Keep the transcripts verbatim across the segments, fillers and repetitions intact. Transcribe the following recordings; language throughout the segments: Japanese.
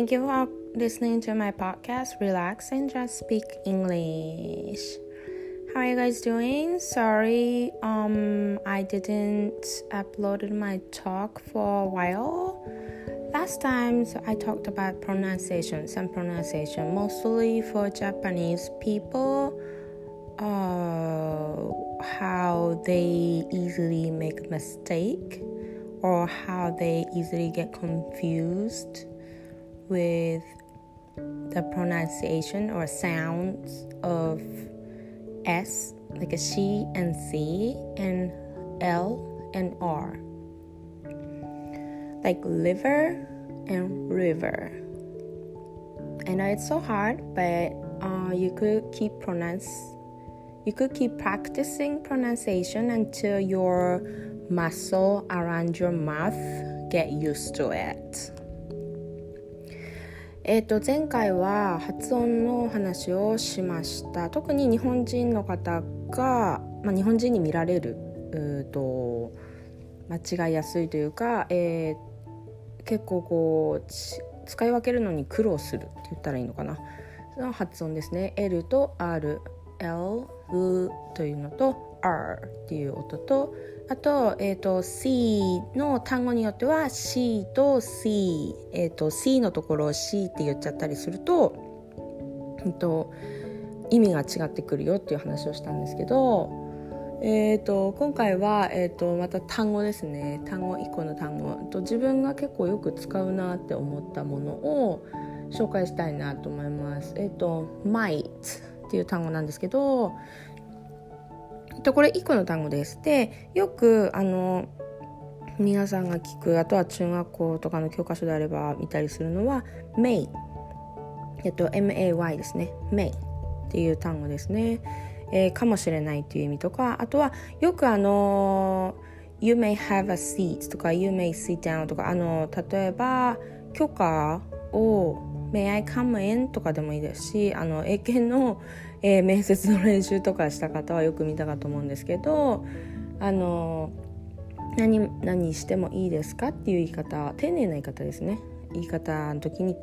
Thank you for listening to my podcast, Relax and Just Speak English. How are you guys doing? Sorry, um, I didn't upload my talk for a while. Last time, so I talked about pronunciation, some pronunciation, mostly for Japanese people, uh, how they easily make a mistake or how they easily get confused.with the pronunciation or sounds of S, like a she and C, and L and R, like liver and river. I know it's so hard, but uh, you could keep pronounce, you could keep practicing pronunciation until your muscle around your mouth get used to it.えー、と前回は発音の話をしました。特に日本人の方が、まあ、日本人に見られる、えー、と間違いやすいというか、えー、結構こう使い分けるのに苦労するって言ったらいいのかな。その発音ですね。L と R、L というのと R っていう音と、あと、えー、と C の単語によっては C と C、えー、と C のところを C って言っちゃったりすると、えー、と意味が違ってくるよっていう話をしたんですけど、えー、と今回は、えー、とまた単語ですね。単語いっこの単語と自分が結構よく使うなって思ったものを紹介したいなと思います。えー、と Might っていう単語なんですけど、これいっこの単語です。でよくあの皆さんが聞く、あとは中学校とかの教科書であれば見たりするのは May、えっと、エムエーワイ ですね。 May っていう単語ですね、えー、かもしれないっていう意味とか、あとはよくあの You may have a seat とか You may sit down とか、あの例えば許可を May I come in とかでもいいですし、あの英検のえー、面接の練習とかした方はよく見たかと思うんですけど、あの 何, 何してもいいですかっていう言い方、丁寧な言い方ですね。言い方の時に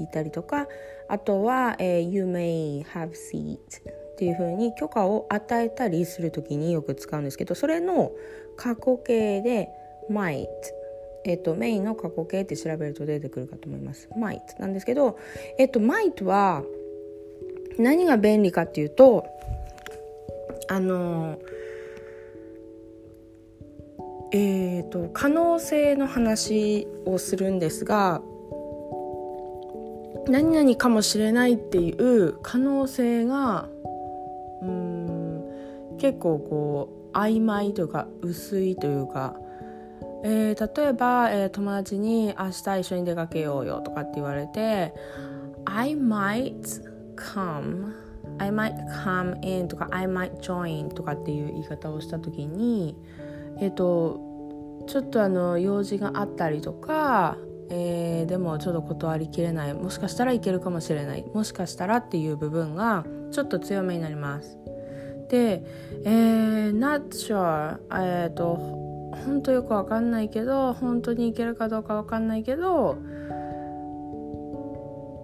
聞いたりとか、あとは、えー、You may have seat っていう風に許可を与えたりする時によく使うんですけど、それの過去形で might、えー、とメインの過去形って調べると出てくるかと思います。 might なんですけど、えー、と might は何が便利かっていうと、あのえーと可能性の話をするんですが、何々かもしれないっていう可能性がうーん結構こう曖昧というか薄いというか、えー、例えば、えー、友達に明日一緒に出かけようよとかって言われて I might come, I might come in とか I might join とかっていう言い方をしたときに、えっとちょっとあの用事があったりとか、えー、でもちょっと断りきれない、もしかしたらいけるかもしれない、もしかしたらっていう部分がちょっと強めになります。で、えー、not sure、 えっと本当よくわかんないけど、本当にいけるかどうかわかんないけど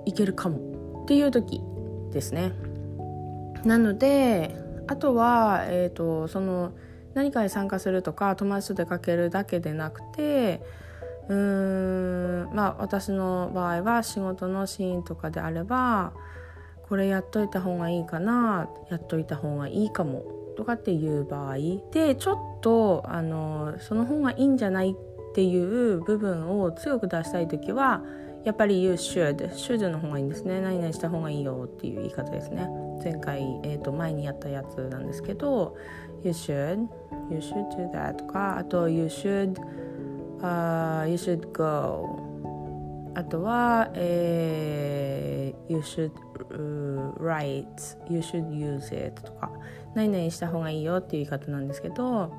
いけるかもっていう時ですね。なのであとは、えー、とその何かに参加するとか友達と出かけるだけでなくて、うーん、まあ、私の場合は仕事のシーンとかであればこれやっといた方がいいかな、やっといた方がいいかもとかっていう場合で、ちょっとあのその方がいいんじゃないっていう部分を強く出したいときはやっぱり You should should の方がいいんですね。何々した方がいいよっていう言い方ですね。前回、えー、と前にやったやつなんですけど You should You should do that とか、あと You should、uh, You should go、 あとは、えー、You should、uh, write You should use it とか、何々した方がいいよっていう言い方なんですけど、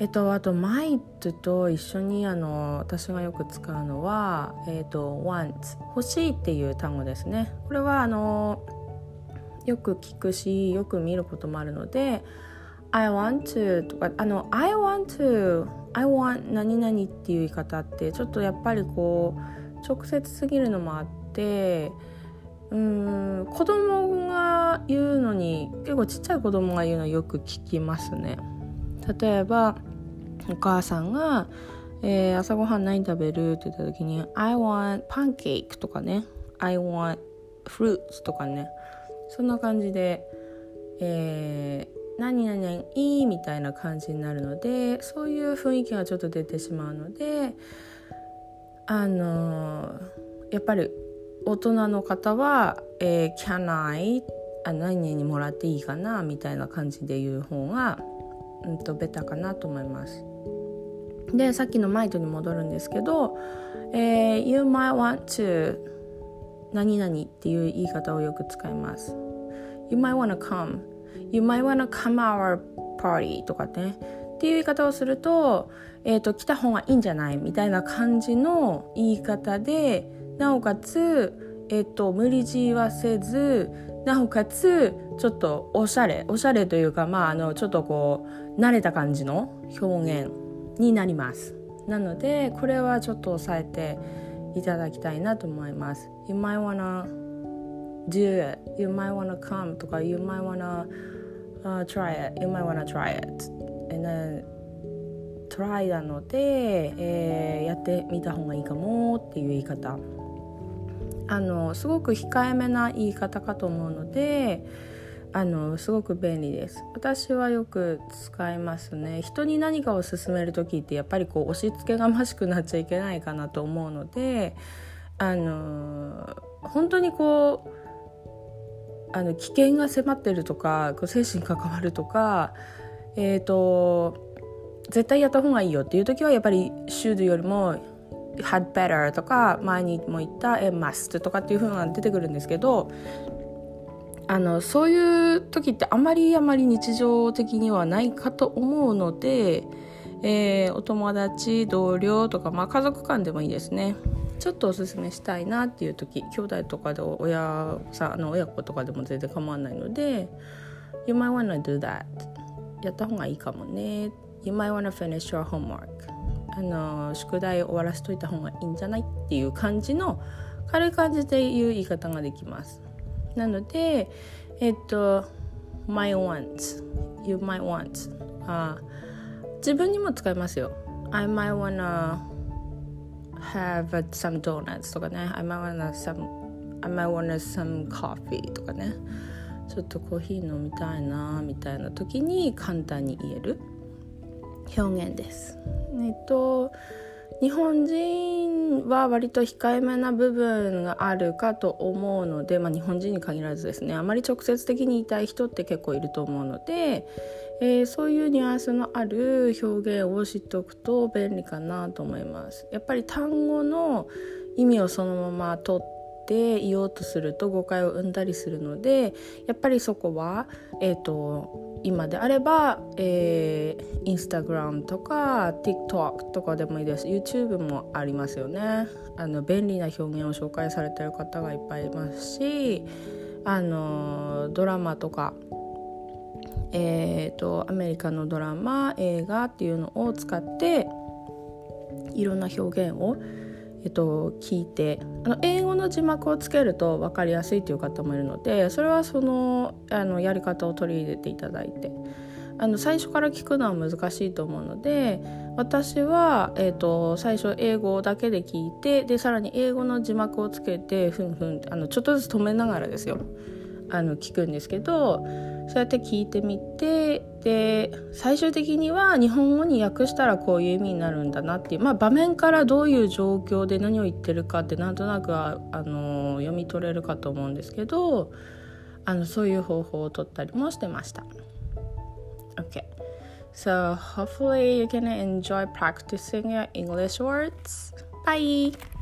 えっと、あと might と一緒にあの私がよく使うのは、えっと、want 欲しいっていう単語ですね。これはあのよく聞くしよく見ることもあるので I want to とか、あの I want to I want 何々っていう言い方ってちょっとやっぱりこう直接すぎるのもあって、うーん子供が言うのに、結構ちっちゃい子供が言うのよく聞きますね。例えばお母さんが、えー、朝ごはん何食べるって言った時に I want pancake とかね、 I want fruits とかね、そんな感じで、えー、何々いいみたいな感じになるので、そういう雰囲気がちょっと出てしまうので、あのー、やっぱり大人の方は、えー、can I あ何々もらっていいかなみたいな感じで言う方が、うん、とベタかなと思います。で、さっきのマイトに戻るんですけど、えー、You might want to 何々っていう言い方をよく使います。You might wanna come You might wanna come our party とかねっていう言い方をすると、えーと、来た方がいいんじゃないみたいな感じの言い方で、なおかつ、えーと、無理強いはせず、なおかつちょっとおしゃれおしゃれというか、まあ、あのちょっとこう慣れた感じの表現になります。なのでこれはちょっと抑えていただきたいなと思います。 You might wanna do it You might wanna come とか You might wanna、uh, try it You might wanna try it And then try なので、えー、やってみた方がいいかもっていう言い方、あのすごく控えめな言い方かと思うので、あのすごく便利です。私はよく使いますね。人に何かを勧めるときって、やっぱりこう押し付けがましくなっちゃいけないかなと思うので、あの本当にこうあの危険が迫ってるとか、こう精神関わるとか、えーと絶対やった方がいいよっていうときは、やっぱりshouldよりもhad better とか、前にも言った must とかっていう風なのが出てくるんですけど、あのそういう時ってあまりあまり日常的にはないかと思うので、えー、お友達、同僚とか、まあ、家族間でもいいですね。ちょっとおすすめしたいなっていう時、兄弟とかで親さんあの親子とかでも全然構わないので You might wanna do that やった方がいいかもね。 You might wanna finish your homework あの宿題終わらせといた方がいいんじゃないっていう感じの軽い感じでいう言い方ができます。なので、えっと、might want You might want あ自分にも使いますよ。 I might wanna have some donuts とかね、 I might wanna some, I might wanna some coffee とかね、ちょっとコーヒー飲みたいなみたいな時に簡単に言える表現です。えっと日本人は割と控えめな部分があるかと思うので、まあ、日本人に限らずですね、あまり直接的に言いたい人って結構いると思うので、えー、そういうニュアンスのある表現を知っておくと便利かなと思います。やっぱり単語の意味をそのまま取って言おうとすると誤解を生んだりするので、やっぱりそこは、えーと今であれば、えー、Instagram とか TikTok とかでもいいです。 YouTube もありますよね。あの便利な表現を紹介されてる方がいっぱいいますし、あのドラマとか、えーと、アメリカのドラマ、映画っていうのを使っていろんな表現を、えっと、聞いて、あの英語の字幕をつけると分かりやすいという方もいるので、それはその、あのやり方を取り入れていただいて、あの最初から聞くのは難しいと思うので、私は、えっと、最初英語だけで聞いて、でさらに英語の字幕をつけてふんふんあのちょっとずつ止めながらですよ、あの聞くんですけど、そうやって聞いてみて、で最終的には日本語に訳したらこういう意味になるんだなっていう、まあ、場面からどういう状況で何を言ってるかってなんとなくはあの読み取れるかと思うんですけど、あのそういう方法を取ったりもしてました。 OK So hopefully you can enjoy practicing your English words. Bye!